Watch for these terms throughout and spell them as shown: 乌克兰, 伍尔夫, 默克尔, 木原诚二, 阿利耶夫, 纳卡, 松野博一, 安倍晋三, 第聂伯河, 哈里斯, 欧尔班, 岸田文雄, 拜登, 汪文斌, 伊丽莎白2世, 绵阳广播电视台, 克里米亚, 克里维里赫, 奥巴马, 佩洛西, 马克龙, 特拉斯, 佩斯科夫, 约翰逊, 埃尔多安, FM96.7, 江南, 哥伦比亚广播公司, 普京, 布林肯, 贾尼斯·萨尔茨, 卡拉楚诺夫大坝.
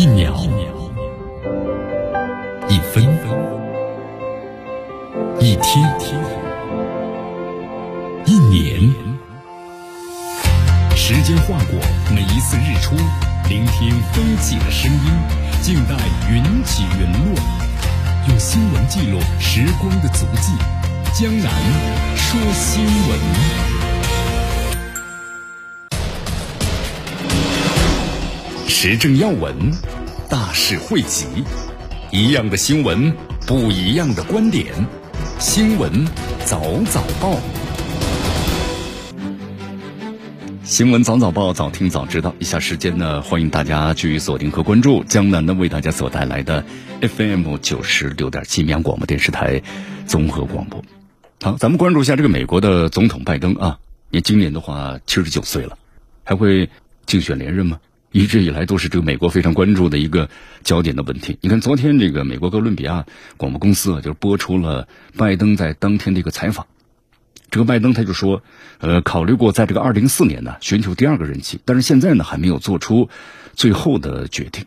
一秒一分一天一年，时间划过每一次日出，聆听风起的声音，静待云起云落，用新闻记录时光的足迹。江南说新闻，时政要闻，大事汇集，一样的新闻，不一样的观点。新闻早早报，新闻早早报，早听早知道。以下时间呢，欢迎大家去锁定和关注江南呢为大家所带来的 FM96.7 绵阳广播电视台综合广播。好，咱们关注一下这个美国的总统拜登啊，你今年的话79岁了，还会竞选连任吗？一直以来都是这个美国非常关注的一个焦点的问题。你看昨天这个美国哥伦比亚广播公司啊，就是播出了拜登在当天的一个采访。这个拜登他就说，考虑过在这个2024年呢寻求第二个任期，但是现在呢还没有做出最后的决定。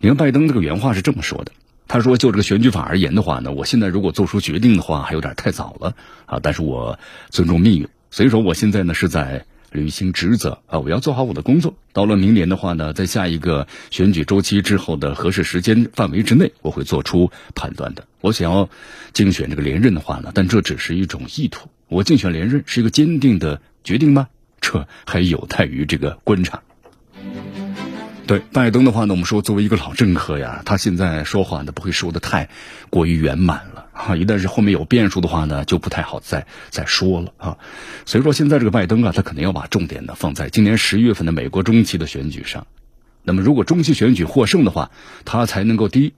你看拜登这个原话是这么说的，他说就这个选举法而言的话呢，我现在如果做出决定的话还有点太早了啊，但是我尊重命运，所以说我现在呢是在履行职责啊，我要做好我的工作。到了明年的话呢，在下一个选举周期之后的合适时间范围之内，我会做出判断的。我想要竞选这个连任的话呢，但这只是一种意图。我竞选连任是一个坚定的决定吗？这还有待于这个观察。对拜登的话呢，我们说作为一个老政客呀，他现在说话呢不会说得太过于圆满了啊，一旦是后面有变数的话呢，就不太好再说了啊。所以说现在这个拜登啊，他肯定要把重点呢放在今年10月份的美国中期的选举上。那么如果中期选举获胜的话，他才能够第一，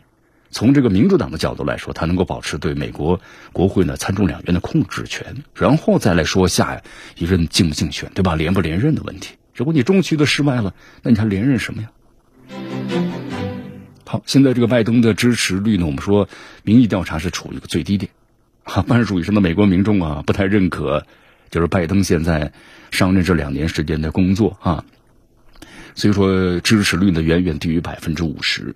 从这个民主党的角度来说，他能够保持对美国国会呢参众两院的控制权，然后再来说下一任竞不竞选，对吧？连不连任的问题。如果你中期都失败了，那你还连任什么呀？好，现在这个拜登的支持率呢，我们说民意调查是处于一个最低点啊，80%以上的美国民众啊不太认可就是拜登现在上任这2年时间的工作啊，所以说支持率呢远远低于50%。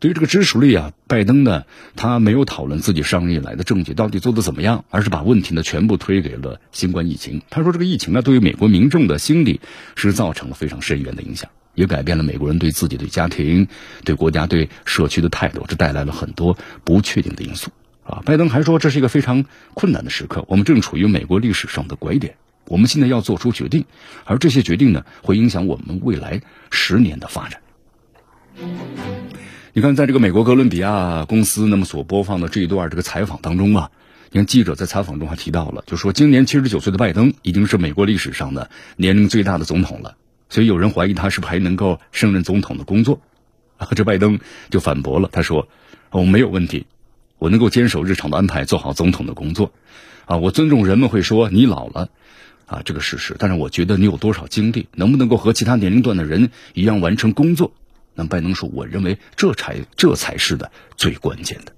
对于这个支持率啊，拜登呢他没有讨论自己上任以来的政绩到底做得怎么样，而是把问题呢全部推给了新冠疫情。他说这个疫情呢对于美国民众的心理是造成了非常深远的影响，也改变了美国人对自己、对家庭、对国家、对社区的态度，这带来了很多不确定的因素啊。拜登还说这是一个非常困难的时刻，我们正处于美国历史上的拐点，我们现在要做出决定，而这些决定呢会影响我们未来10年的发展。你看在这个美国哥伦比亚公司那么所播放的这一段这个采访当中啊，你看记者在采访中还提到了，就说今年79岁的拜登已经是美国历史上的年龄最大的总统了，所以有人怀疑他是不是还能够胜任总统的工作啊？这拜登就反驳了，他说：“我没有问题，我能够坚守日常的安排，做好总统的工作啊！我尊重人们会说你老了啊这个事实，但是我觉得你有多少精力，能不能够和其他年龄段的人一样完成工作？”那拜登说：“我认为这才是的最关键的。”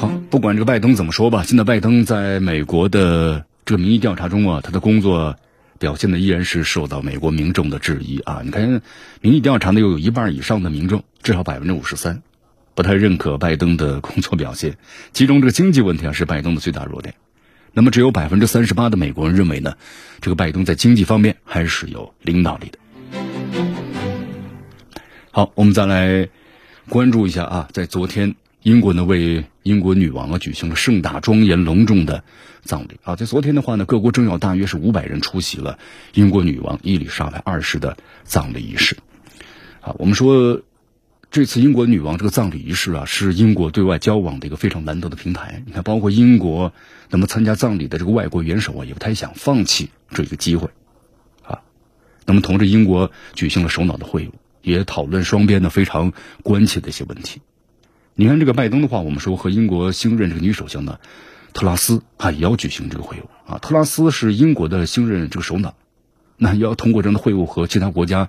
好，不管这个拜登怎么说吧，现在拜登在美国的这个民意调查中啊，他的工作表现的依然是受到美国民众的质疑啊！你看，民意调查呢又有1半以上的民众，至少53%，不太认可拜登的工作表现。其中这个经济问题啊是拜登的最大弱点。那么只有38%的美国人认为呢，这个拜登在经济方面还是有领导力的。好，我们再来关注一下啊，在昨天英国呢为英国女王啊举行了盛大庄严隆重的葬礼啊，在昨天的话呢，各国政要大约是500人出席了英国女王伊丽莎白2世的葬礼仪式啊。我们说这次英国女王这个葬礼仪式啊，是英国对外交往的一个非常难得的平台。你看，包括英国那么参加葬礼的这个外国元首啊，也不太想放弃这个机会啊。那么同时英国举行了首脑的会晤，也讨论双边的非常关切的一些问题。你看这个拜登的话，我们说和英国新任这个女首相呢特拉斯啊，也要举行这个会晤啊。特拉斯是英国的新任这个首脑，那也要通过这样的会晤和其他国家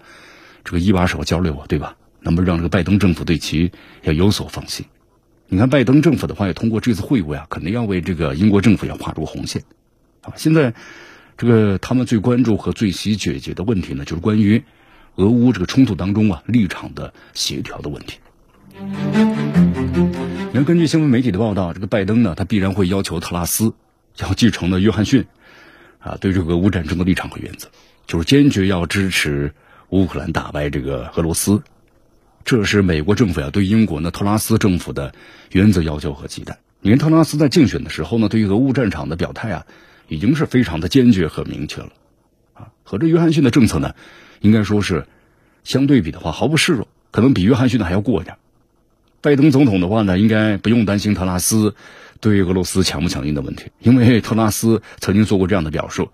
这个一把手交流啊，对吧？那么让这个拜登政府对其要有所放心。你看拜登政府的话，也通过这次会晤呀，肯定要为这个英国政府要画出红线啊。现在这个他们最关注和最需解决的问题呢，就是关于俄乌这个冲突当中啊立场的协调的问题。然后根据新闻媒体的报道，这个拜登呢，他必然会要求特拉斯要继承的约翰逊啊对这个俄乌战争的立场和原则，就是坚决要支持乌克兰打败这个俄罗斯。这是美国政府啊对英国呢特拉斯政府的原则要求和期待。你看特拉斯在竞选的时候呢，对于俄乌战场的表态啊，已经是非常的坚决和明确了啊。和这约翰逊的政策呢，应该说是相对比的话毫不示弱，可能比约翰逊的还要过一点。拜登总统的话呢，应该不用担心特拉斯对俄罗斯强不强硬的问题，因为特拉斯曾经做过这样的表述，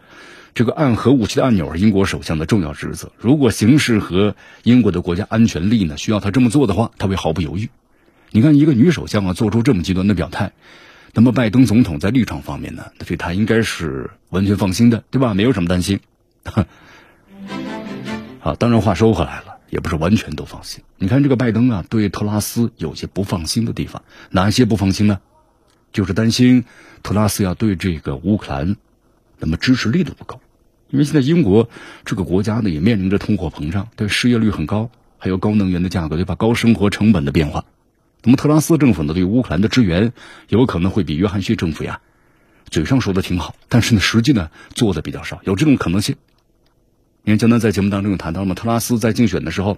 这个按核武器的按钮是英国首相的重要职责，如果形势和英国的国家安全利益呢需要他这么做的话，他会毫不犹豫。你看一个女首相啊做出这么极端的表态，那么拜登总统在立场方面呢，对他应该是完全放心的，对吧？没有什么担心。啊，当然话收回来了，也不是完全都放心。你看这个拜登啊对特拉斯有些不放心的地方，哪些不放心呢？就是担心特拉斯要对这个乌克兰那么支持力度不够，因为现在英国这个国家呢也面临着通货膨胀，对失业率很高，还有高能源的价格，对吧？高生活成本的变化。那么特拉斯政府呢对乌克兰的支援有可能会比约翰逊政府呀嘴上说的挺好，但是呢实际呢做的比较少，有这种可能性。因为江南在节目当中有谈到了嘛，特拉斯在竞选的时候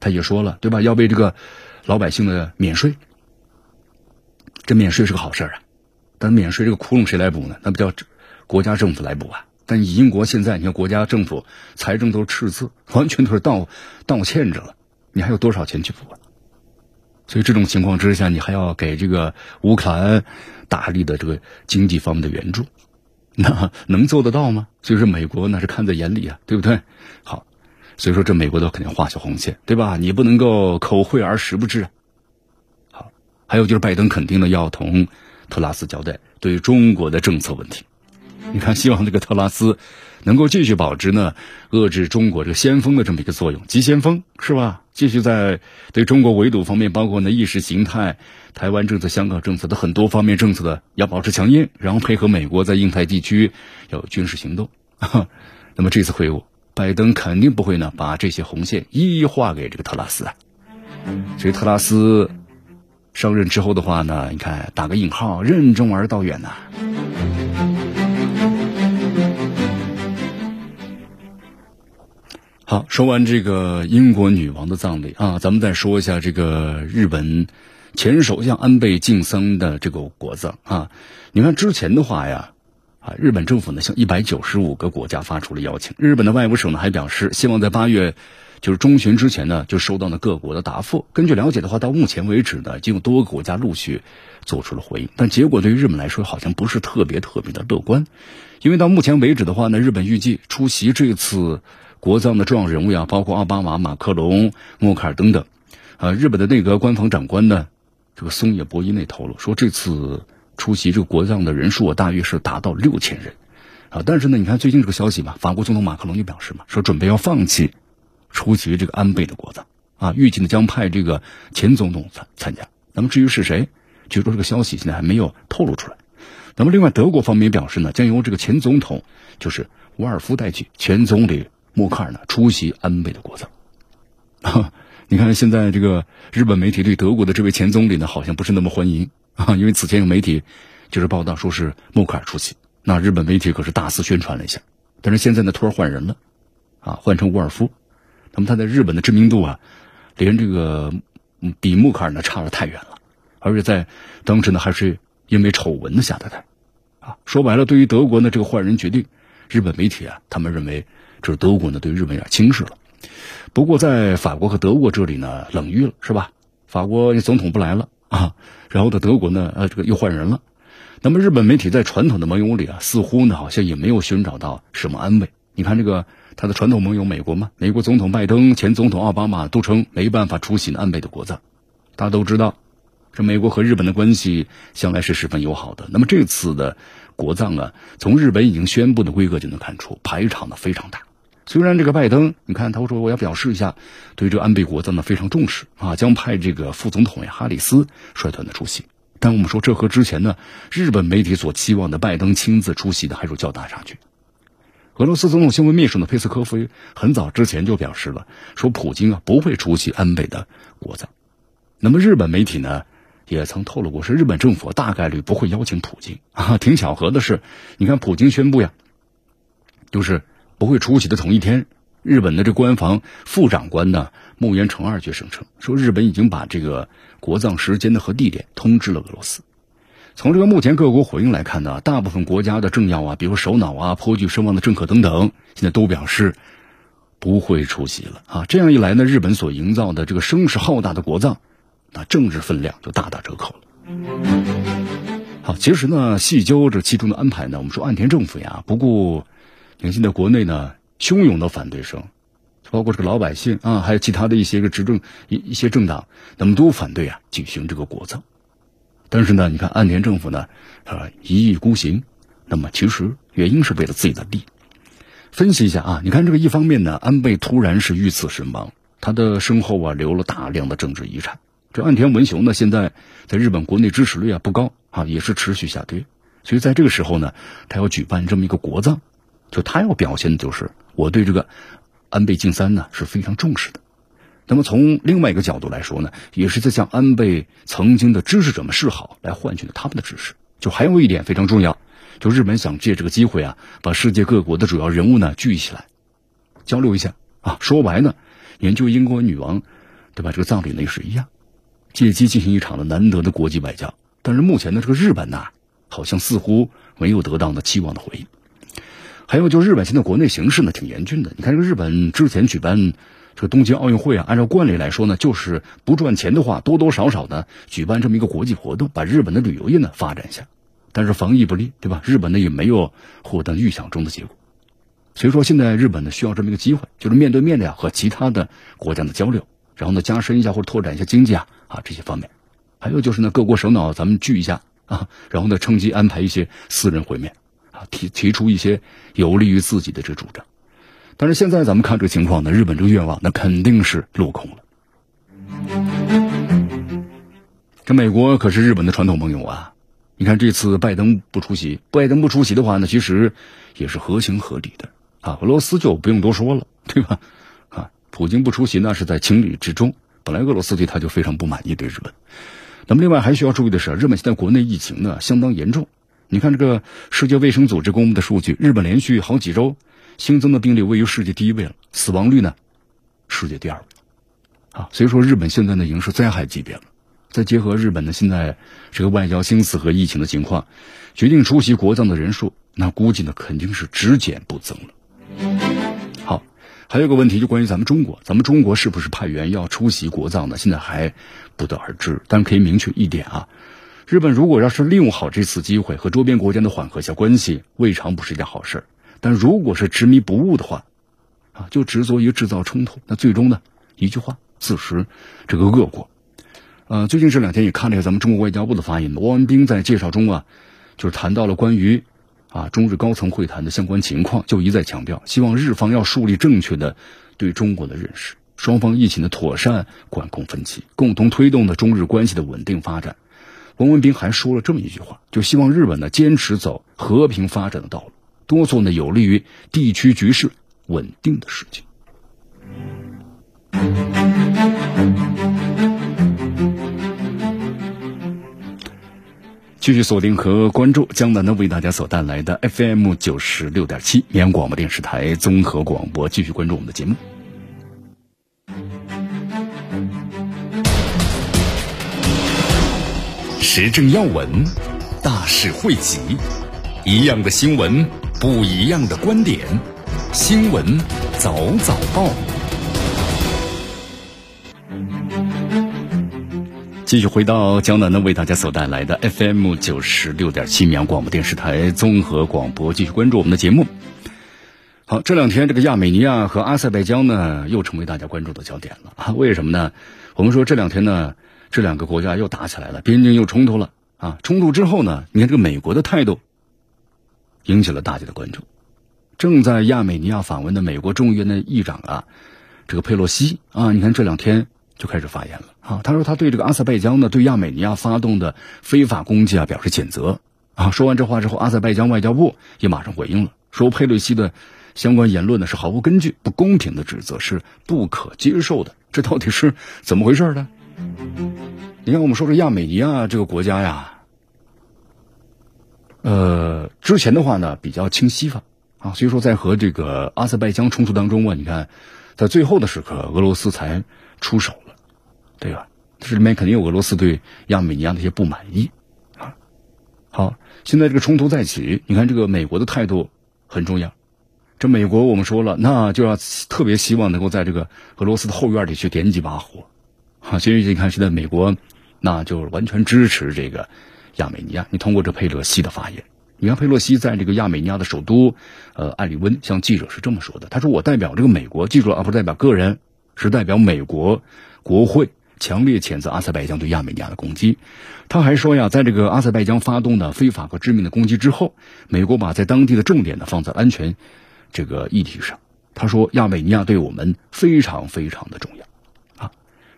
他也说了，对吧？要为这个老百姓的免税，这免税是个好事啊，但免税这个窟窿谁来补呢？那不叫国家政府来补啊。但以英国现在你看国家政府财政都是赤字，完全都是倒欠着了，你还有多少钱去补啊？所以这种情况之下，你还要给这个乌克兰大力的这个经济方面的援助，那能做得到吗？所以说美国那是看在眼里啊，对不对？好，所以说这美国都肯定画下红线，对吧？你不能够口惠而实不至啊。好，还有就是拜登肯定的要同特拉斯交代对中国的政策问题。你看，希望这个特拉斯能够继续保持呢遏制中国这个先锋的这么一个作用，急先锋是吧？继续在对中国围堵方面，包括呢意识形态、台湾政策、香港政策的很多方面政策的要保持强硬，然后配合美国在印太地区要有军事行动。那么这次会晤，拜登肯定不会呢把这些红线一一划给这个特拉斯啊。所以特拉斯上任之后的话呢，你看打个引号，任重而道远呐。好，说完这个英国女王的葬礼啊，咱们再说一下这个日本前首相安倍晋三的这个国葬啊。你看之前的话呀，啊，日本政府呢向195个国家发出了邀请，日本的外务省呢还表示，希望在8月就是中旬之前呢就收到了各国的答复。根据了解的话，到目前为止呢，已经有多个国家陆续做出了回应，但结果对于日本来说好像不是特别的乐观，因为到目前为止的话呢，日本预计出席这次国葬的重要人物呀，包括奥巴马、马克龙、默克尔等等。日本的内阁官方长官呢，这个松野博一内透露说，这次出席这个国葬的人数啊，大约是达到6000人。啊，但是呢，你看最近这个消息嘛，法国总统马克龙就表示嘛，说准备要放弃出席这个安倍的国葬啊，预计呢将派这个前总统参加。那么至于是谁，据说这个消息现在还没有透露出来。那么另外，德国方面表示呢，将由这个前总统就是伍尔夫代举，前总理默克尔呢出席安倍的国葬。你看现在这个日本媒体对德国的这位前总理呢好像不是那么欢迎啊，因为此前有媒体就是报道说是默克尔出席，那日本媒体可是大肆宣传了一下，但是现在呢突然换人了啊，换成伍尔夫。那么他在日本的知名度啊，连这个比默克尔呢差了太远了，而且在当时呢还是因为丑闻的下的台啊。说白了，对于德国呢这个换人决定，日本媒体啊他们认为这是德国呢对日本有点轻视了。不过在法国和德国这里呢冷遇了，是吧？法国总统不来了啊，然后在德国呢这个又换人了。那么日本媒体在传统的盟友里啊，似乎呢好像也没有寻找到什么安慰。你看这个他的传统盟友美国嘛，美国总统拜登、前总统奥巴马都称没办法出席安倍的国葬。大家都知道，这美国和日本的关系向来是十分友好的。那么这次的国葬啊，从日本已经宣布的规格就能看出，排场呢非常大。虽然这个拜登，你看他说我要表示一下对这个安倍国葬呢非常重视啊，将派这个副总统哈里斯率团的出席，但我们说这和之前呢日本媒体所期望的拜登亲自出席的还有较大差距。俄罗斯总统新闻秘书呢佩斯科夫很早之前就表示了，说普京啊不会出席安倍的国葬。那么日本媒体呢也曾透露过，是日本政府大概率不会邀请普京啊。挺巧合的是，你看普京宣布呀，就是不会出席的同一天，日本的这官房副长官呢木原诚二却声称说，日本已经把这个国葬时间的和地点通知了俄罗斯。从这个目前各国回应来看呢，大部分国家的政要啊，比如首脑啊、颇具声望的政客等等，现在都表示不会出席了啊。这样一来呢，日本所营造的这个声势浩大的国葬，那政治分量就大打折扣了。好，其实呢，细究这其中的安排呢，我们说岸田政府呀，不顾你现在国内呢汹涌的反对声，包括这个老百姓啊，还有其他的一些个执政一些政党，那么都反对啊举行这个国葬。但是呢，你看岸田政府呢，一意孤行。那么其实原因是为了自己的利益。分析一下啊，你看这个一方面呢，安倍突然是遇刺身亡，他的身后啊留了大量的政治遗产。这岸田文雄呢，现在在日本国内支持率啊不高啊，也是持续下跌。所以在这个时候呢，他要举办这么一个国葬，就他要表现的就是我对这个安倍晋三呢是非常重视的。那么从另外一个角度来说呢，也是在向安倍曾经的支持者们示好，来换取了他们的支持。就还有一点非常重要，就日本想借这个机会啊，把世界各国的主要人物呢聚起来，交流一下啊。说白呢，研究英国女王，对吧？这个葬礼呢也是一样，借机进行一场的难得的国际外交。但是目前的这个日本呢，好像似乎没有得到呢期望的回应。还有就日本现在国内形势呢挺严峻的，你看这个日本之前举办这个东京奥运会啊，按照惯例来说呢，就是不赚钱的话，多多少少呢举办这么一个国际活动，把日本的旅游业呢发展一下。但是防疫不力，对吧？日本呢也没有获得预想中的结果。所以说现在日本呢需要这么一个机会，就是面对面的呀和其他的国家的交流，然后呢加深一下或者拓展一下经济啊这些方面。还有就是呢各国首脑咱们聚一下啊，然后呢趁机安排一些私人会面啊，提出一些有利于自己的这主张。但是现在咱们看这个情况呢，日本这个愿望那肯定是落空了。这美国可是日本的传统盟友啊，你看这次拜登不出席的话呢，其实也是合情合理的啊。俄罗斯就不用多说了，对吧？啊，普京不出席那是在情理之中。本来俄罗斯对他就非常不满意，对日本。那么另外还需要注意的是，日本现在国内疫情呢相当严重。你看这个世界卫生组织公布的数据，日本连续好几周新增的病例位于世界第一位了，死亡率呢世界第二位啊。所以说日本现在呢已经是灾害级别了。再结合日本呢现在这个外交兴起和疫情的情况，决定出席国葬的人数那估计呢肯定是只减不增了。好，还有个问题就关于咱们中国是不是派员要出席国葬呢，现在还不得而知。但可以明确一点啊，日本如果要是利用好这次机会和周边国家的缓和一下关系，未尝不是一件好事。但如果是执迷不悟的话啊，就执着于制造冲突，那最终呢一句话自食这个恶果。最近这两天也看了一下咱们中国外交部的发言，汪文斌在介绍中啊就是谈到了关于啊中日高层会谈的相关情况，就一再强调希望日方要树立正确的对中国的认识，双方一起的妥善管控分歧，共同推动的中日关系的稳定发展。汪文斌还说了这么一句话，就希望日本呢坚持走和平发展的道路，多做呢有利于地区局势稳定的事情。继续锁定和关注江南呢为大家所带来的 FM96.7 绵阳广播电视台综合广播，继续关注我们的节目。时政要闻，大事汇集，一样的新闻，不一样的观点，新闻早早报。继续回到江南呢为大家所带来的 FM96.7 绵阳广播电视台综合广播，继续关注我们的节目。好，这两天这个亚美尼亚和阿塞拜疆呢又成为大家关注的焦点了啊！为什么呢？我们说这两天呢这两个国家又打起来了，边境又冲突了啊！冲突之后呢，你看这个美国的态度引起了大家的关注。正在亚美尼亚访问的美国众议院的议长啊，这个佩洛西啊，你看这两天就开始发言了啊。他说他对这个阿塞拜疆呢，对亚美尼亚发动的非法攻击啊表示谴责啊。说完这话之后，阿塞拜疆外交部也马上回应了，说佩洛西的相关言论呢是毫无根据、不公平的指责，是不可接受的。这到底是怎么回事呢？你看，我们说说亚美尼亚这个国家呀，之前的话呢比较亲西方啊，所以说在和这个阿塞拜疆冲突当中啊，你看在最后的时刻，俄罗斯才出手了，对吧？这里面肯定有俄罗斯对亚美尼亚的一些不满意啊。好，现在这个冲突再起，你看这个美国的态度很重要。这美国我们说了，那就要特别希望能够在这个俄罗斯的后院里去点几把火啊。所以你看现在美国那就完全支持这个亚美尼亚。你通过这佩洛西的发言，你看佩洛西在这个亚美尼亚的首都艾利温向记者是这么说的，他说我代表这个美国，记住了啊，不代表个人，是代表美国国会，强烈谴责阿塞拜疆对亚美尼亚的攻击。他还说呀，在这个阿塞拜疆发动的非法和致命的攻击之后，美国把在当地的重点呢放在安全这个议题上。他说亚美尼亚对我们非常非常的重要啊。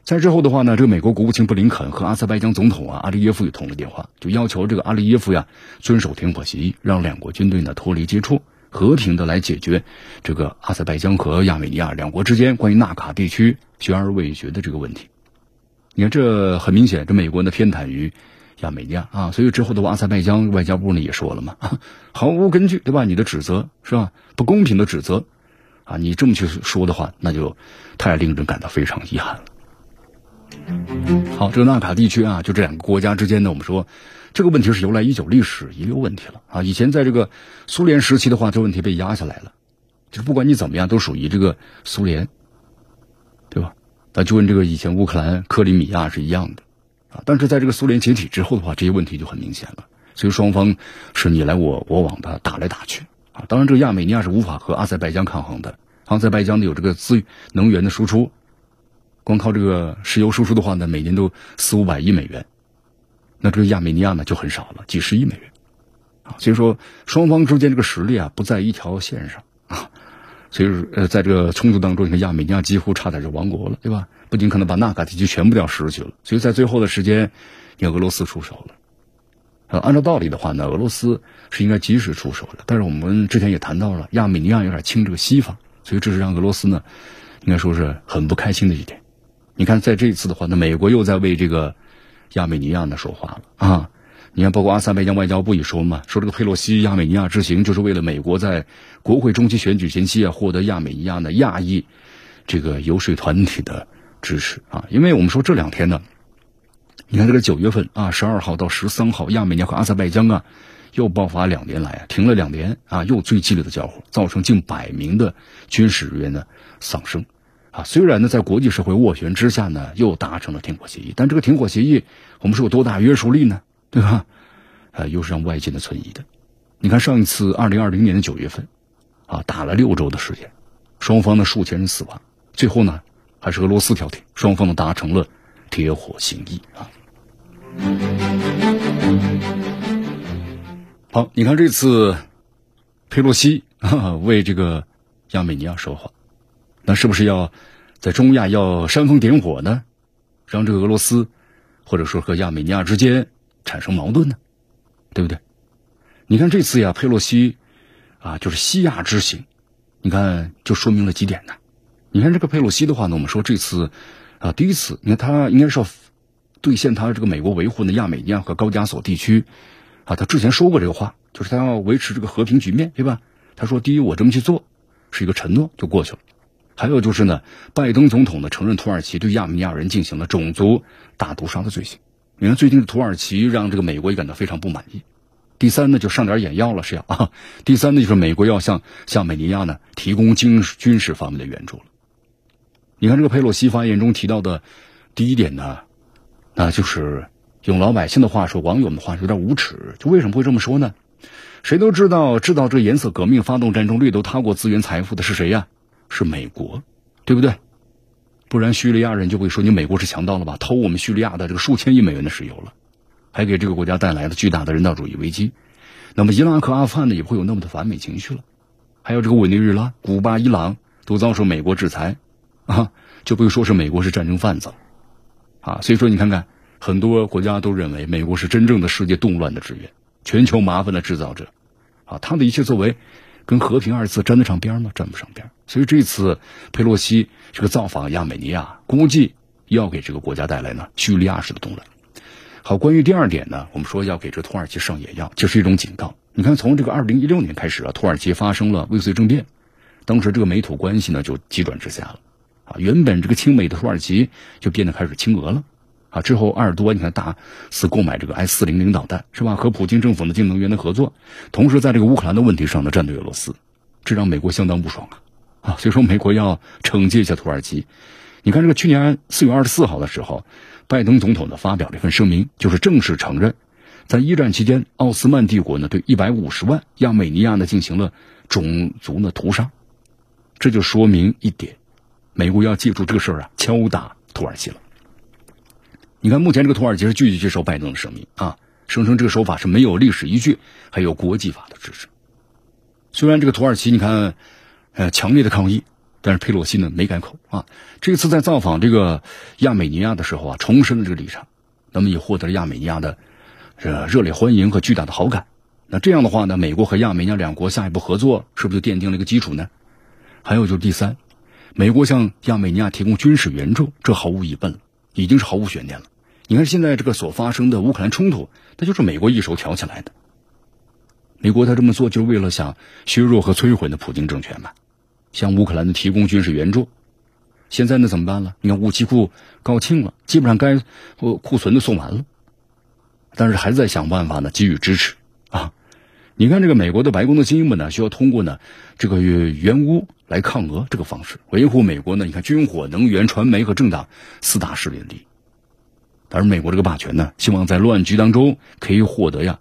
在之后的话呢，这个美国国务卿布林肯和阿塞拜疆总统阿利耶夫也通了电话，就要求这个阿利耶夫呀遵守停火协议，让两国军队呢脱离接触，和平的来解决这个阿塞拜疆和亚美尼亚两国之间关于纳卡地区悬而未决的这个问题。你看，这很明显，这美国呢偏袒于亚美尼亚啊，所以之后的阿塞拜疆外交部呢也说了嘛，毫无根据，对吧？你的指责是吧？不公平的指责啊！你这么去说的话，那就太令人感到非常遗憾了。好，这个纳卡地区啊，就这两个国家之间呢，我们说这个问题是由来已久，历史遗留问题了啊。以前在这个苏联时期的话，这问题被压下来了，就是不管你怎么样，都属于这个苏联，对吧？那就跟这个以前乌克兰克里米亚是一样的啊，但是在这个苏联解体之后的话，这些问题就很明显了，所以双方是你来我往的打来打去啊。当然这个亚美尼亚是无法和阿塞拜疆抗衡的，阿塞拜疆呢有这个能源的输出，光靠这个石油输出的话呢，每年都400-500亿美元，那这个亚美尼亚呢就很少了，几十亿美元啊。所以说双方之间这个实力啊不在一条线上啊。所以在这个冲突当中，你看亚美尼亚几乎差点就亡国了，对吧？不仅可能把纳卡地区全部掉失去了，所以在最后的时间，你看俄罗斯出手了。按照道理的话呢，俄罗斯是应该及时出手的，但是我们之前也谈到了，亚美尼亚有点轻这个西方，所以这是让俄罗斯呢，应该说是很不开心的一点。你看，在这一次的话呢，美国又在为这个亚美尼亚呢说话了啊。你看，包括阿塞拜疆外交部也说嘛，说这个佩洛西亚美尼亚之行就是为了美国在国会中期选举前夕啊，获得亚美尼亚的亚裔这个游说团体的支持啊。因为我们说这两天呢，你看这个9月份啊，12号到13号，亚美尼亚和阿塞拜疆啊又爆发2年来啊停了2年啊又最激烈的交火，造成近100名的军事人员呢丧生啊。虽然呢在国际社会斡旋之下呢又达成了停火协议，但这个停火协议我们是有多大约束力呢？对吧？又是让外界的存疑的。你看上一次2020年的9月份，啊，打了6周的时间，双方的数千人死亡，最后呢还是俄罗斯调停，双方呢达成了铁火协议啊。好，你看这次佩洛西为这个亚美尼亚说话，那是不是要在中亚要煽风点火呢？让这个俄罗斯或者说和亚美尼亚之间产生矛盾呢，对不对？你看这次呀，佩洛西啊，就是西亚之行，你看就说明了几点呢？你看这个佩洛西的话呢，我们说这次啊，第一次，你看他应该是要兑现他这个美国维护的亚美尼亚和高加索地区啊，他之前说过这个话，就是他要维持这个和平局面，对吧？他说，第一，我这么去做是一个承诺，就过去了。还有就是呢，拜登总统呢承认土耳其对亚美尼亚人进行了种族大屠杀的罪行。你看，最近的土耳其让这个美国也感到非常不满意。第三呢，就上点眼药了，是要啊。第三呢，就是美国要向亚美尼亚呢提供军事方面的援助了。你看这个佩洛西发言中提到的第一点呢，那就是用老百姓的话说，网友们的话有点无耻。就为什么会这么说呢？谁都知道，制造这颜色革命、发动战争、掠夺他国资源财富的是谁呀？是美国，对不对？不然叙利亚人就会说你美国是强盗了吧，偷我们叙利亚的这个数千亿美元的石油了，还给这个国家带来了巨大的人道主义危机。那么伊拉克、阿富汗呢也不会有那么的反美情绪了，还有这个委内瑞拉、古巴、伊朗都遭受美国制裁啊，就不会说是美国是战争贩子啊。所以说你看看，很多国家都认为美国是真正的世界动乱的支源、全球麻烦的制造者啊，他的一切作为跟和平二字沾得上边吗？沾不上边。所以这次佩洛西这个造访亚美尼亚，估计要给这个国家带来呢叙利亚式的动乱。好，关于第二点呢，我们说要给这土耳其上野药，就是一种警告。你看，从这个2016年开始啊，土耳其发生了未遂政变，当时这个美土关系呢就急转直下了啊。原本这个亲美的土耳其就变得开始亲俄了啊。之后埃尔多安你看大肆购买这个 S-400 导弹是吧？和普京政府呢进能源的合作，同时在这个乌克兰的问题上呢站队俄罗斯，这让美国相当不爽啊。所以说美国要惩戒一下土耳其。你看这个去年4月24号的时候，拜登总统呢发表了一份声明，就是正式承认在一战期间奥斯曼帝国呢对150万亚美尼亚呢进行了种族呢屠杀。这就说明一点，美国要借助这个事儿啊敲打土耳其了。你看目前这个土耳其是拒绝接受拜登的声明啊，声称这个说法是没有历史依据，还有国际法的支持。虽然这个土耳其你看强烈的抗议，但是佩洛西呢没改口啊。这次在造访这个亚美尼亚的时候啊，重申了这个立场，那么也获得了亚美尼亚的热烈欢迎和巨大的好感。那这样的话呢，美国和亚美尼亚两国下一步合作是不是就奠定了一个基础呢？还有就是第三，美国向亚美尼亚提供军事援助，这毫无疑问了，已经是毫无悬念了。你看现在这个所发生的乌克兰冲突，那就是美国一手挑起来的。美国他这么做就是为了想削弱和摧毁的普京政权嘛，向乌克兰的提供军事援助。现在呢怎么办了？你看武器库告罄了，基本上该库存都送完了，但是还在想办法呢给予支持啊。你看这个美国的白宫的精英们呢需要通过呢这个援乌来抗俄这个方式，维护美国呢你看军火、能源、传媒和政党四大势力的利益。而美国这个霸权呢希望在乱局当中可以获得呀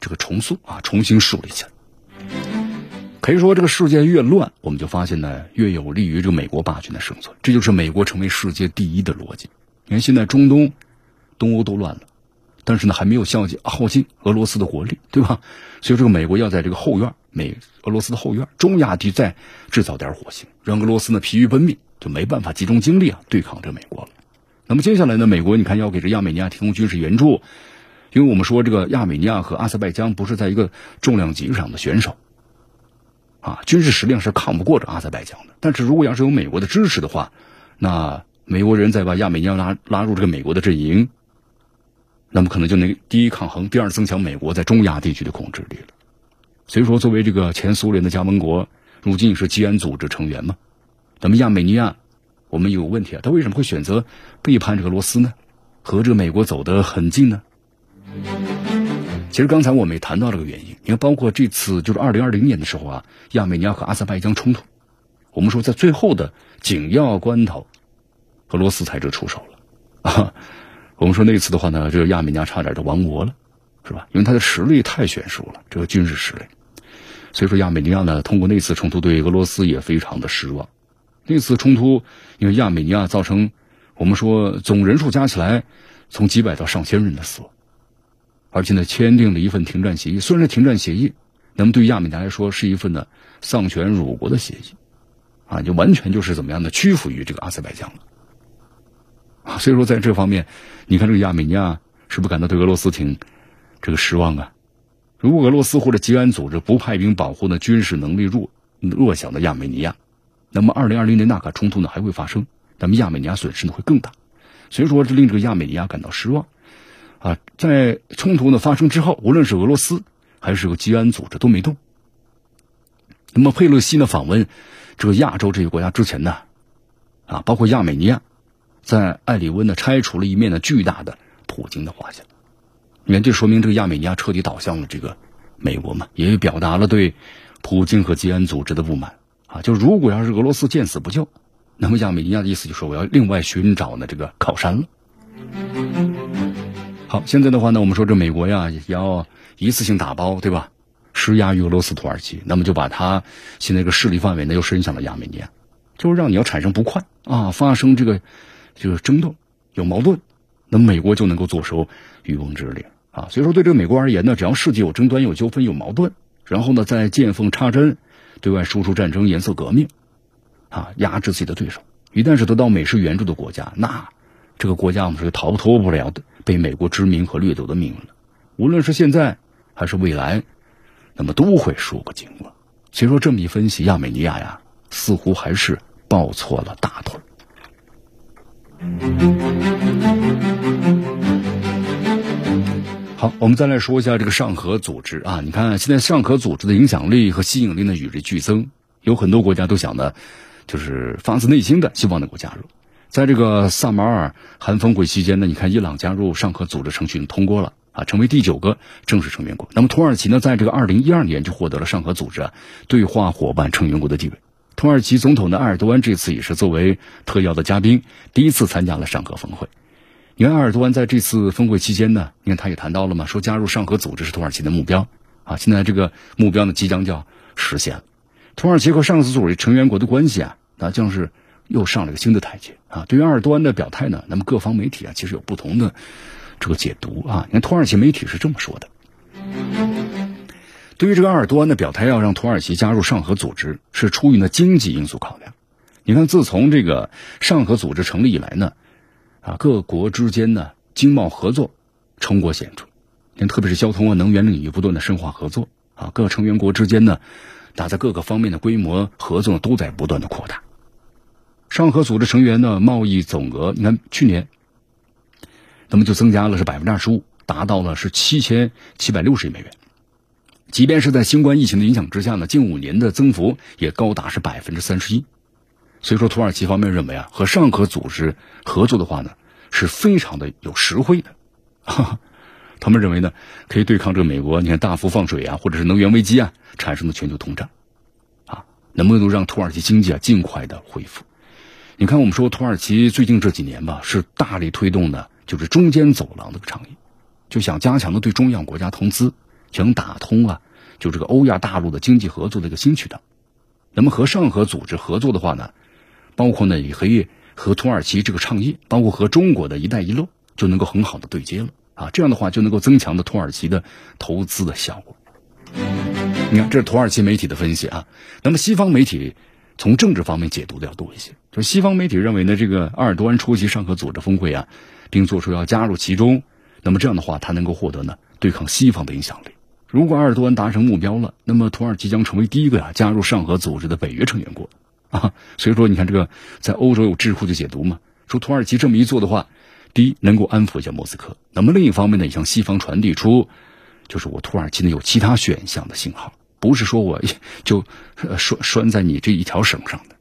这个重塑啊，重新树立起来。可以说这个世界越乱，我们就发现呢越有利于这个美国霸权的生存，这就是美国成为世界第一的逻辑。你看现在中东、东欧都乱了，但是呢还没有耗尽俄罗斯的国力，对吧？所以这个美国要在这个后院，俄罗斯的后院中亚地再制造点火星，让俄罗斯呢疲于奔命，就没办法集中精力啊对抗这个美国了。那么接下来呢，美国你看要给这亚美尼亚提供军事援助，因为我们说这个亚美尼亚和阿塞拜疆不是在一个重量级上的选手啊，军事实力上是抗不过这阿塞拜疆的。但是如果要是有美国的支持的话，那美国人再把亚美尼亚拉入这个美国的阵营，那么可能就能第一抗衡，第二增强美国在中亚地区的控制力了。所以说作为这个前苏联的加盟国，如今也是集安组织成员嘛，那么亚美尼亚我们有问题啊，他为什么会选择背叛这个俄罗斯呢？和这个美国走得很近呢？其实刚才我们也谈到这个原因，你看包括这次就是2020年的时候啊，亚美尼亚和阿塞拜疆冲突，我们说在最后的紧要关头俄罗斯才这出手了啊。我们说那次的话呢，这个亚美尼亚差点就亡国了是吧？因为它的实力太悬殊了，这个军事实力。所以说亚美尼亚呢通过那次冲突对俄罗斯也非常的失望。那次冲突因为亚美尼亚造成我们说总人数加起来从几百到上千人的死亡，而且呢签订了一份停战协议。虽然是停战协议，那么对于亚美尼亚来说是一份呢丧权辱国的协议啊，就完全就是怎么样的屈服于这个阿塞拜疆了啊。所以说在这方面你看这个亚美尼亚是不是感到对俄罗斯挺这个失望啊。如果俄罗斯或者集安组织不派兵保护呢军事能力弱小的亚美尼亚，那么2020年纳卡冲突呢还会发生，那么亚美尼亚损失呢会更大。所以说这令这个亚美尼亚感到失望啊。在冲突呢发生之后，无论是俄罗斯还是个集安组织都没动。那么佩洛西呢访问这个亚洲这些国家之前呢啊，包括亚美尼亚，在埃里温呢拆除了一面呢巨大的普京的画像。你看这说明这个亚美尼亚彻底倒向了这个美国嘛，也表达了对普京和集安组织的不满啊。就如果要是俄罗斯见死不救，那么亚美尼亚的意思就是我要另外寻找呢这个靠山了。好，现在的话呢，我们说这美国呀也要一次性打包，对吧？施压于俄罗斯、土耳其，那么就把它现在这个势力范围呢又伸向了亚美尼亚，就是让你要产生不快啊，发生这个争斗、有矛盾，那么美国就能够坐收渔翁之利啊。所以说对这个美国而言呢，只要世界有争端、有纠纷、有矛盾，然后呢再见缝插针，对外输出战争、颜色革命啊，压制自己的对手。一旦是得到美式援助的国家，那这个国家我们是逃脱不了被美国殖民和掠夺的命运了，无论是现在还是未来，那么都会输个精光其实说这么一分析，亚美尼亚呀，似乎还是抱错了大腿。好，我们再来说一下这个上合组织啊，你看现在上合组织的影响力和吸引力呢与日俱增，有很多国家都想呢，就是发自内心的希望能够加入。在这个萨马尔寒峰会期间呢，你看伊朗加入上合组织程序通过了啊，成为第9个正式成员国。那么土耳其呢，在这个2012年就获得了上合组织对话伙伴成员国的地位。土耳其总统的埃尔多安这次也是作为特邀的嘉宾，第一次参加了上合峰会。你看埃尔多安在这次峰会期间呢，你看他也谈到了嘛，说加入上合组织是土耳其的目标啊，现在这个目标呢即将就要实现了。土耳其和上合组织成员国的关系啊，那将是又上了个新的台阶啊！对于埃尔多安的表态呢，那么各方媒体啊，其实有不同的这个解读啊。你看土耳其媒体是这么说的：对于这个埃尔多安的表态，要让土耳其加入上合组织，是出于呢经济因素考量。你看，自从这个上合组织成立以来呢，啊，各国之间呢经贸合作成果显著，你看特别是交通啊、能源领域不断的深化合作啊，各成员国之间呢，打在各个方面的规模合作都在不断的扩大。上合组织成员的贸易总额，你看去年，那么就增加了是 25%， 达到了是$7760亿。即便是在新冠疫情的影响之下呢，近5年的增幅也高达是 31%。 所以说土耳其方面认为啊，和上合组织合作的话呢，是非常的有实惠的。他们认为呢，可以对抗这个美国你看大幅放水啊，或者是能源危机啊产生的全球通胀啊，能不能让土耳其经济啊尽快的恢复。你看我们说土耳其最近这几年吧，是大力推动的就是中间走廊的倡议，就想加强的对中亚国家投资，想打通啊就这个欧亚大陆的经济合作的一个新渠道。那么和上合组织合作的话呢，包括呢也可以和土耳其这个倡议，包括和中国的一带一路就能够很好的对接了啊，这样的话就能够增强的土耳其的投资的效果。你看这是土耳其媒体的分析啊，那么西方媒体从政治方面解读的要多一些，就是西方媒体认为呢，这个埃尔多安出席上合组织峰会啊，并做出要加入其中，那么这样的话他能够获得呢对抗西方的影响力。如果埃尔多安达成目标了，那么土耳其将成为第1个啊加入上合组织的北约成员国啊。所以说你看这个在欧洲有智库就解读嘛，说土耳其这么一做的话，第一能够安抚一下莫斯科，那么另一方面呢也向西方传递出就是我土耳其呢有其他选项的信号，不是说我就拴在你这一条绳上的。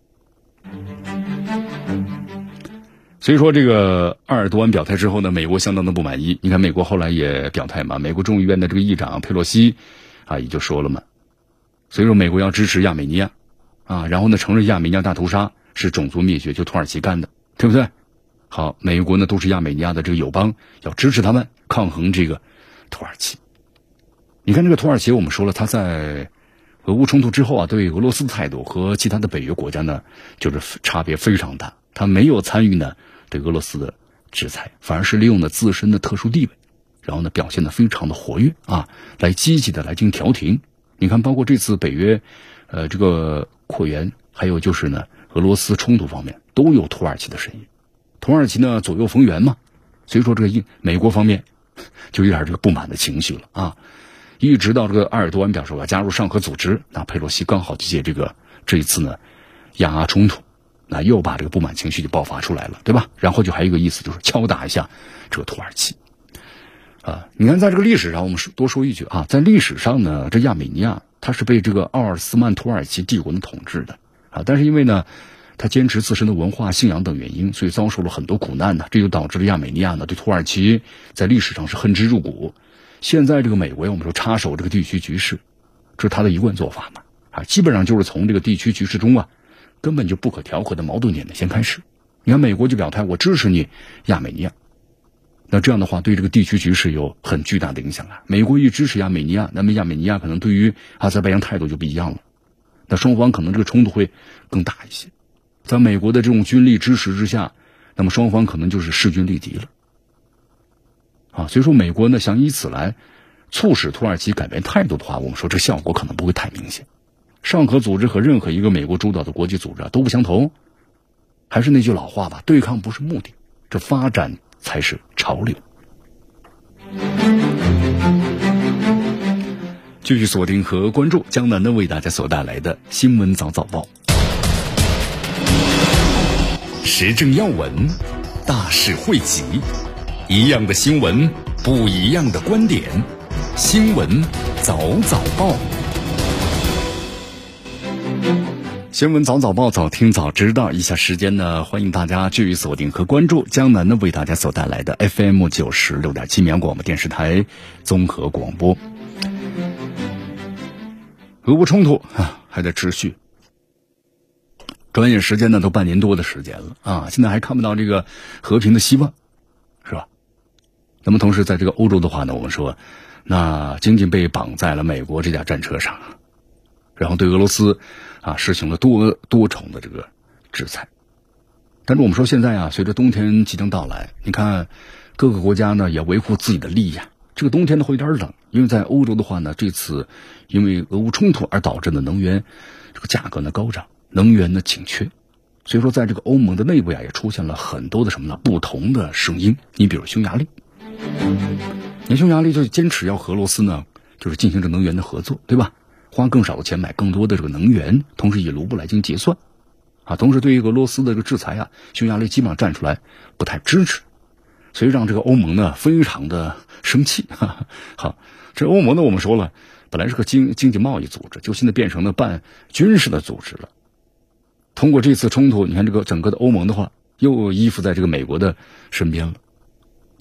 所以说这个埃尔多安表态之后呢，美国相当的不满意。你看美国后来也表态嘛，美国众议院的这个议长佩洛西啊也就说了嘛，所以说美国要支持亚美尼亚啊，然后呢承认亚美尼亚大屠杀是种族灭绝，就土耳其干的，对不对？好，美国呢都是亚美尼亚的这个友邦，要支持他们抗衡这个土耳其。你看这个土耳其我们说了，他在俄乌冲突之后啊，对俄罗斯的态度和其他的北约国家呢就是差别非常大，他没有参与呢对俄罗斯的制裁，反而是利用了自身的特殊地位，然后呢表现得非常的活跃啊，来积极的来进行调停。你看包括这次北约这个扩员，还有就是呢俄罗斯冲突方面都有土耳其的身影，土耳其呢左右逢源嘛，所以说这个美国方面就有点这个不满的情绪了啊。一直到这个埃尔多安表示我要加入上合组织，那佩洛西刚好借这个这一次呢压压冲突，那又把这个不满情绪就爆发出来了，对吧？然后就还有一个意思，就是敲打一下这个土耳其啊。你看在这个历史上，我们多说一句啊，在历史上呢，这亚美尼亚它是被这个奥斯曼土耳其帝国的统治的啊，但是因为呢它坚持自身的文化信仰等原因，所以遭受了很多苦难呢，这就导致了亚美尼亚呢对土耳其在历史上是恨之入骨。现在这个美国我们说插手这个地区局势，这是他的一贯做法嘛啊，基本上就是从这个地区局势中啊根本就不可调和的矛盾点呢先开始。你看美国就表态我支持你亚美尼亚，那这样的话对这个地区局势有很巨大的影响啊。美国一支持亚美尼亚，那么亚美尼亚可能对于阿塞拜疆态度就不一样了，那双方可能这个冲突会更大一些。在美国的这种军力支持之下，那么双方可能就是势均力敌了啊，所以说美国呢想以此来促使土耳其改变态度的话，我们说这效果可能不会太明显。上合组织和任何一个美国主导的国际组织啊都不相同，还是那句老话吧，对抗不是目的，这发展才是潮流。继续锁定和关注江南的为大家所带来的新闻早早报，时政要闻，大事汇集，一样的新闻，不一样的观点，新闻早早报。新闻早早报，早听早知道。一下时间呢，欢迎大家继续锁定和关注江南呢为大家所带来的 FM96.7 绵阳广播电视台综合广播。俄乌冲突还在持续，转眼时间呢都半年多的时间了啊，现在还看不到这个和平的希望，是吧？那么同时在这个欧洲的话呢，我们说那仅仅被绑在了美国这架战车上，然后对俄罗斯实行了多重的这个制裁。但是我们说现在随着冬天即将到来，你看各个国家呢也维护自己的利益这个冬天呢会有点冷，因为在欧洲的话呢，这次因为俄乌冲突而导致的能源这个价格呢高涨，能源呢紧缺，所以说在这个欧盟的内部也出现了很多的什么呢不同的声音。你比如匈牙利，匈牙利就坚持要和俄罗斯呢就是进行这能源的合作，对吧？花更少的钱买更多的这个能源，同时以卢布来进行结算同时对于俄罗斯的这个制裁匈牙利基本上站出来不太支持，所以让这个欧盟呢非常的生气好，这欧盟呢我们说了本来是个经济贸易组织，就现在变成了半军事的组织了。通过这次冲突，你看这个整个的欧盟的话又依附在这个美国的身边了，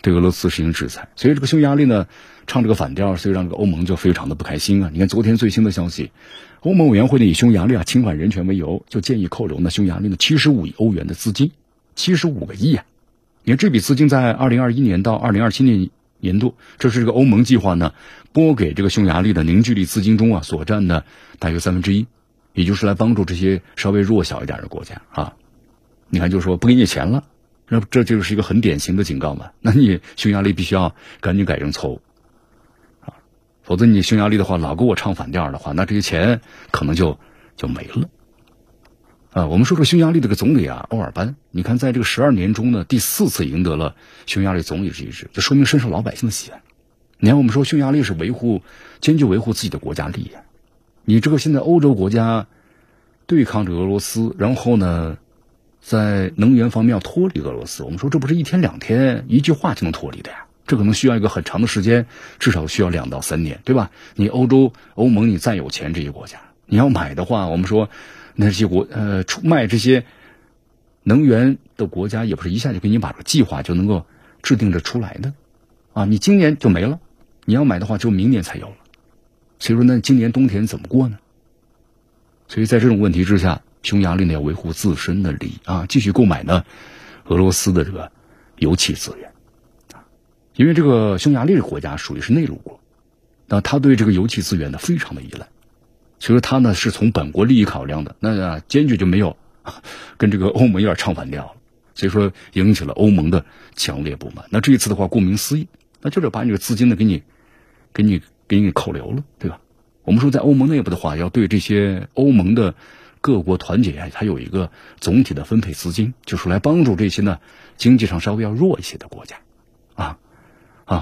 对俄罗斯实行制裁，所以这个匈牙利呢唱这个反调，所以让这个欧盟就非常的不开心你看昨天最新的消息，欧盟委员会呢以匈牙利侵犯人权为由，就建议扣留呢匈牙利的75亿欧元的资金，75个亿你看这笔资金在2021年到2027年年度，这是这个欧盟计划呢拨给这个匈牙利的凝聚力资金中所占的大约1/3，也就是来帮助这些稍微弱小一点的国家你看就是说不给你钱了，那这就是一个很典型的警告嘛，那你匈牙利必须要赶紧改正错误否则你匈牙利的话老给我唱反调的话，那这些钱可能就没了我们说说匈牙利这个总理欧尔班，你看在这个12年中呢第4次赢得了匈牙利总理之一职，就说明深受老百姓的喜爱。你看我们说匈牙利是坚决维护自己的国家利益你这个现在欧洲国家对抗着俄罗斯，然后呢在能源方面要脱离俄罗斯，我们说这不是一天两天一句话就能脱离的这可能需要一个很长的时间，至少需要2到3年，对吧？你欧洲欧盟你再有钱，这些国家你要买的话，我们说那些卖这些能源的国家也不是一下就给你把这个计划就能够制定着出来的你今年就没了，你要买的话就明年才有了，所以说那今年冬天怎么过呢？所以在这种问题之下，匈牙利呢要维护自身的利益继续购买呢俄罗斯的这个油气资源因为这个匈牙利的国家属于是内陆国，那他对这个油气资源呢非常的依赖，所以说他呢是从本国利益考量的，那坚决就没有跟这个欧盟有点唱反调了，所以说引起了欧盟的强烈不满。那这一次的话顾名思义，那就是把你的资金呢给你扣留了，对吧？我们说在欧盟内部的话要对这些欧盟的各国团结它有一个总体的分配资金，就是来帮助这些呢经济上稍微要弱一些的国家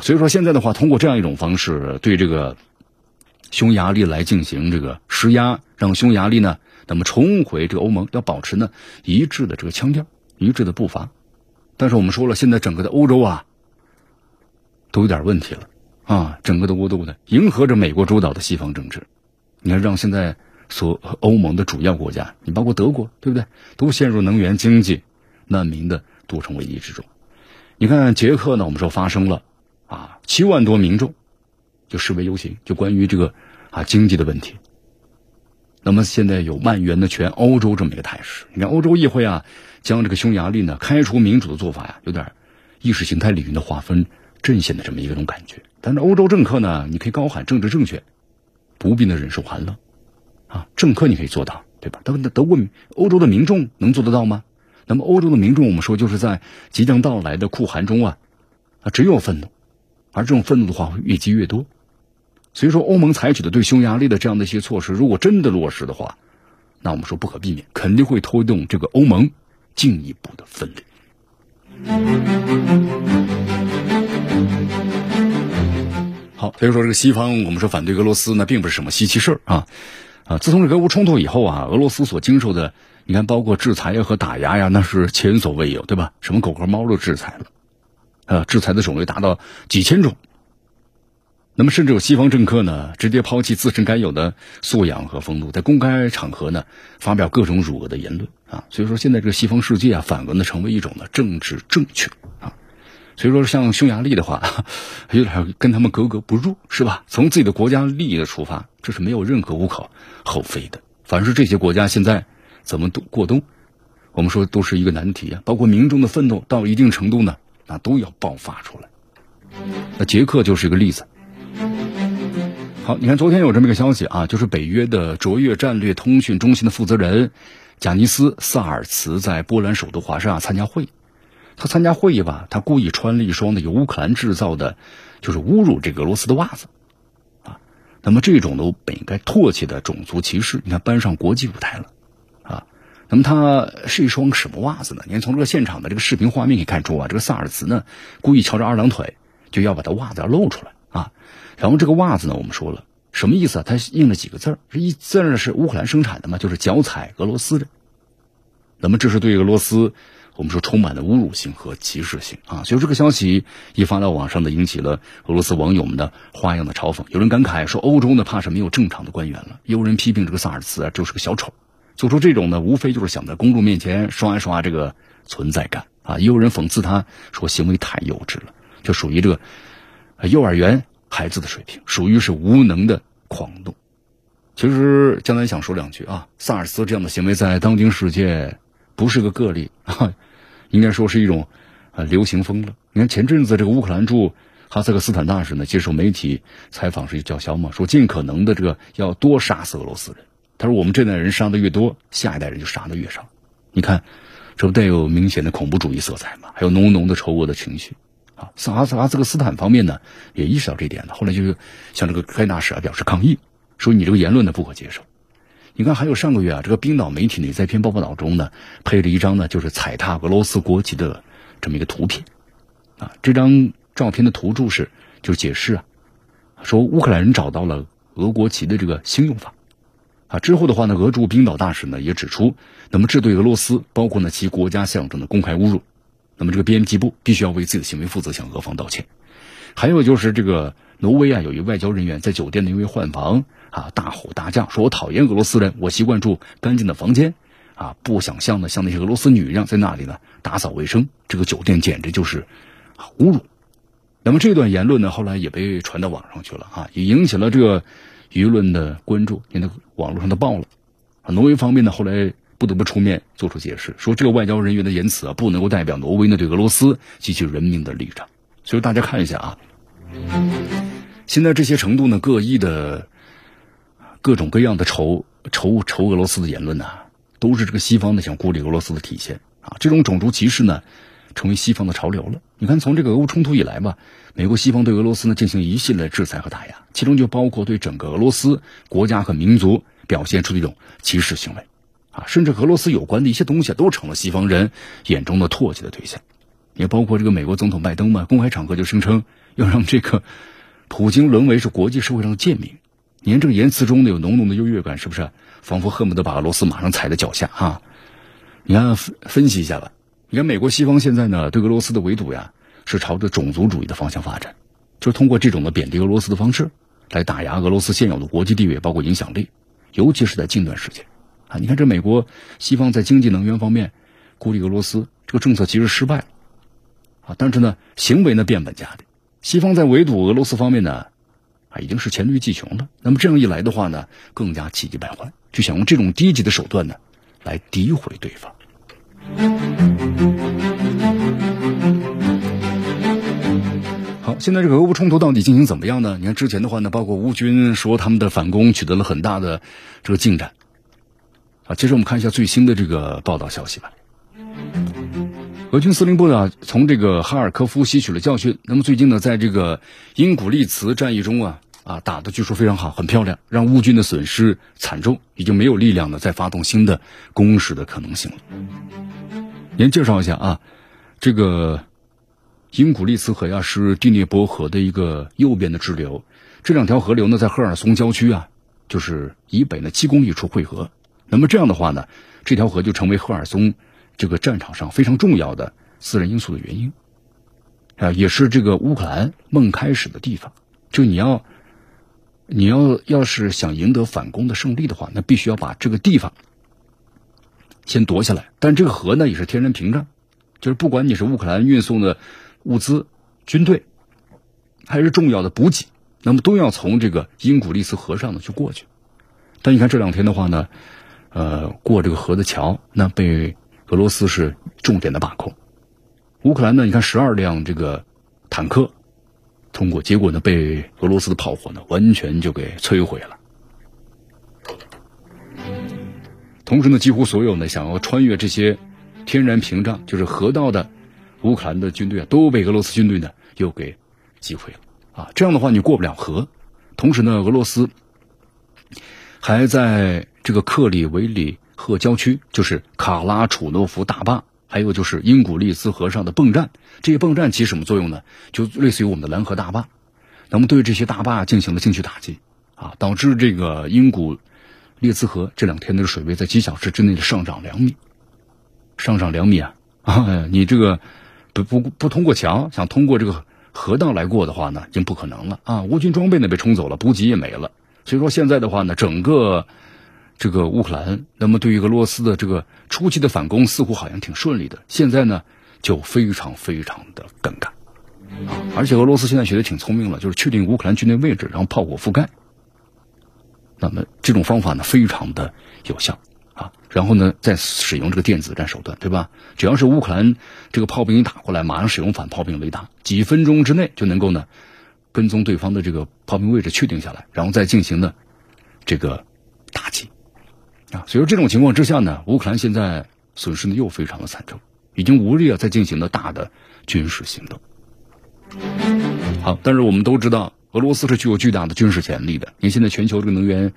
所以说现在的话通过这样一种方式对这个匈牙利来进行这个施压，让匈牙利呢那么重回这个欧盟，要保持呢一致的这个腔调，一致的步伐。但是我们说了现在整个的欧洲都有点问题了整个的欧洲呢迎合着美国主导的西方政治，你看让现在欧盟的主要国家，你包括德国，对不对？都陷入能源、经济、难民的多重危机之中。你看捷克呢，我们说发生了7万多民众就示威游行，就关于这个经济的问题。那么现在有蔓延的全欧洲这么一个态势。你看欧洲议会将这个匈牙利呢开除民主的做法有点意识形态领域的划分阵线的这么一种感觉。但是欧洲政客呢，你可以高喊政治正确，不必呢忍受寒冷。政客你可以做到，对吧？但德国欧洲的民众能做得到吗？那么欧洲的民众我们说就是在即将到来的酷寒中只有愤怒，而这种愤怒的话会越积越多。所以说欧盟采取的对匈牙利的这样的一些措施，如果真的落实的话，那我们说不可避免肯定会推动这个欧盟进一步的分裂。好，所以说这个西方我们说反对俄罗斯那并不是什么稀奇事儿啊。自从这个俄乌冲突以后啊，俄罗斯所经受的，你看包括制裁呀和打压呀，那是前所未有，对吧？什么狗和猫都制裁了，制裁的种类达到几千种。那么甚至有西方政客呢，直接抛弃自身该有的素养和风度，在公开场合呢发表各种辱俄的言论啊。所以说现在这个西方世界啊，反俄呢成为一种呢政治正确啊。所以说像匈牙利的话，有点跟他们格格不入，是吧？从自己的国家利益的出发，这是没有任何无可厚非的。反正这些国家现在怎么过冬，我们说都是一个难题啊。包括民众的愤怒到一定程度呢，那都要爆发出来。那捷克就是一个例子。好，你看昨天有这么一个消息啊，就是北约的卓越战略通讯中心的负责人贾尼斯·萨尔茨在波兰首都华沙参加会议。他参加会议吧，他故意穿了一双的由乌克兰制造的，就是侮辱这个俄罗斯的袜子啊。那么这种都本应该唾弃的种族歧视，你看搬上国际舞台了啊。那么他是一双什么袜子呢？你看从这个现场的这个视频画面可以看出啊，这个萨尔茨呢故意翘着二郎腿，就要把他袜子要露出来。啊，然后这个袜子呢，我们说了什么意思啊？它印了几个字儿，这一字儿是乌克兰生产的嘛，就是脚踩俄罗斯的。那么这是对俄罗斯，我们说充满了侮辱性和歧视性啊。所以这个消息一发到网上呢，引起了俄罗斯网友们的花样的嘲讽。有人感慨说，欧洲呢怕是没有正常的官员了。也有人批评这个萨尔茨啊，就是个小丑，做出这种呢，无非就是想在公众面前刷一刷这个存在感啊。也有人讽刺他说行为太幼稚了，就属于这个。幼儿园孩子的水平，属于是无能的狂动。其实江南想说两句啊，萨尔斯这样的行为在当今世界不是个个例啊，应该说是一种流行风了。你看前阵子这个乌克兰驻哈萨克斯坦大使呢接受媒体采访时叫嚣嘛，说尽可能的这个要多杀死俄罗斯人。他说我们这代人杀的越多，下一代人就杀的越少。你看，这不带有明显的恐怖主义色彩嘛，还有浓浓的仇俄的情绪。啊，哈萨克斯坦方面呢也意识到这点了，后来就向这个该大使啊表示抗议，说你这个言论呢不可接受。你看，还有上个月啊，这个冰岛媒体呢在一篇报道中呢配了一张呢就是踩踏俄罗斯国旗的这么一个图片啊，这张照片的图注是就是解释啊，说乌克兰人找到了俄国旗的这个新用法啊。之后的话呢，俄驻冰岛大使呢也指出，那么这对俄罗斯包括呢其国家象征的公开侮辱。那么这个编辑部必须要为自己的行为负责，向俄方道歉。还有就是这个挪威啊，有一外交人员在酒店呢因为换房啊大吼大叫，说我讨厌俄罗斯人，我习惯住干净的房间啊，不想像那些俄罗斯女一样在那里呢打扫卫生。这个酒店简直就是侮辱。那么这段言论呢后来也被传到网上去了啊，也引起了这个舆论的关注，因为网络上的爆了啊。挪威方面呢后来不得不出面做出解释，说这个外交人员的言辞啊，不能够代表挪威呢对俄罗斯及其人民的立场。所以大家看一下啊，现在这些程度呢，各种各样的仇俄罗斯的言论呢、啊，都是这个西方的想孤立俄罗斯的体现啊。这种种族歧视呢，成为西方的潮流了。你看，从这个俄乌冲突以来吧，美国西方对俄罗斯呢进行一系列制裁和打压，其中就包括对整个俄罗斯国家和民族表现出的一种歧视行为。啊，甚至和俄罗斯有关的一些东西都成了西方人眼中的唾弃的对象，也包括这个美国总统拜登嘛，公开场合就声称要让这个普京沦为是国际社会上的贱民。你看这个言辞中呢有浓浓的优越感，是不是？仿佛恨不得把俄罗斯马上踩在脚下啊！你看分析一下吧，你看美国西方现在呢对俄罗斯的围堵呀，是朝着种族主义的方向发展，就是通过这种的贬低俄罗斯的方式来打压俄罗斯现有的国际地位，包括影响力，尤其是在近段时间。啊，你看这美国西方在经济能源方面孤立俄罗斯，这个政策其实失败了啊，但是呢行为呢变本加厉。西方在围堵俄罗斯方面呢啊已经是黔驴技穷了，那么这样一来的话呢更加气急败坏，就想用这种低级的手段呢来诋毁对方。好，现在这个俄乌冲突到底进行怎么样呢？你看之前的话呢，包括乌军说他们的反攻取得了很大的这个进展。啊，接着我们看一下最新的这个报道消息吧。俄军司令部呢，从这个哈尔科夫吸取了教训，那么最近呢，在这个英古利茨战役中啊打的据说非常好，很漂亮，让乌军的损失惨重，已经没有力量呢再发动新的攻势的可能性了。您介绍一下啊，这个英古利斯河呀是第聂伯河的一个右边的支流，这两条河流呢在赫尔松郊区啊，就是以北呢7公里处汇合。那么这样的话呢，这条河就成为赫尔松这个战场上非常重要的私人因素的原因啊，也是这个乌克兰梦开始的地方。就你要是想赢得反攻的胜利的话，那必须要把这个地方先夺下来。但这个河呢也是天然屏障，就是不管你是乌克兰运送的物资、军队，还是重要的补给，那么都要从这个英古利斯河上呢去过去。但你看这两天的话呢，过这个河的桥那被俄罗斯是重点的把控。乌克兰呢，你看12辆这个坦克通过，结果呢被俄罗斯的炮火呢完全就给摧毁了。同时呢，几乎所有呢想要穿越这些天然屏障，就是河道的乌克兰的军队啊，都被俄罗斯军队呢又给击溃了啊。这样的话你过不了河。同时呢，俄罗斯还在这个克里维里赫郊区，就是卡拉楚诺夫大坝，还有就是英古利斯河上的泵站，这些泵站起什么作用呢？就类似于我们的蓝河大坝，那么对这些大坝进行了精确打击啊，导致这个英古利斯河这两天的水位在几小时之内的上涨2米，啊，你这个不通过桥，想通过这个河道来过的话呢，已经不可能了啊！乌军装备呢被冲走了，补给也没了，所以说现在的话呢，整个这个乌克兰，那么对于俄罗斯的这个初期的反攻似乎好像挺顺利的，现在呢就非常的尴尬啊！而且俄罗斯现在学得挺聪明了，就是确定乌克兰军队位置，然后炮火覆盖，那么这种方法呢非常的有效啊！然后呢再使用这个电子战手段，对吧？只要是乌克兰这个炮兵一打过来，马上使用反炮兵雷达，几分钟之内就能够呢跟踪对方的这个炮兵位置确定下来，然后再进行呢这个打击啊，所以说这种情况之下呢，乌克兰现在损失呢又非常的惨重，已经无力啊再进行了大的军事行动。好，但是我们都知道，俄罗斯是具有巨大的军事潜力的。因为现在全球这个能源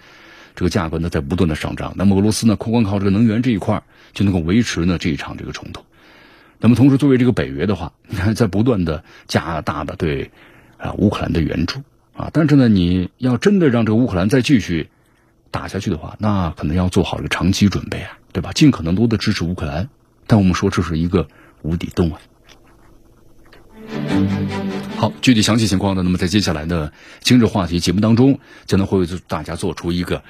这个价格呢在不断的上涨，那么俄罗斯呢光靠这个能源这一块就能够维持呢这一场这个冲突。那么同时作为这个北约的话，在不断的加大的对啊乌克兰的援助啊，但是呢你要真的让这个乌克兰再继续打下去的话，那可能要做好了长期准备啊，对吧？尽可能多的支持乌克兰，但我们说这是一个无底洞啊。好，具体详细情况呢，那么在接下来的今日话题节目当中，将能会为大家做出一个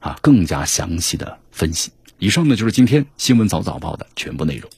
啊更加详细的分析。以上呢就是今天新闻早早报的全部内容。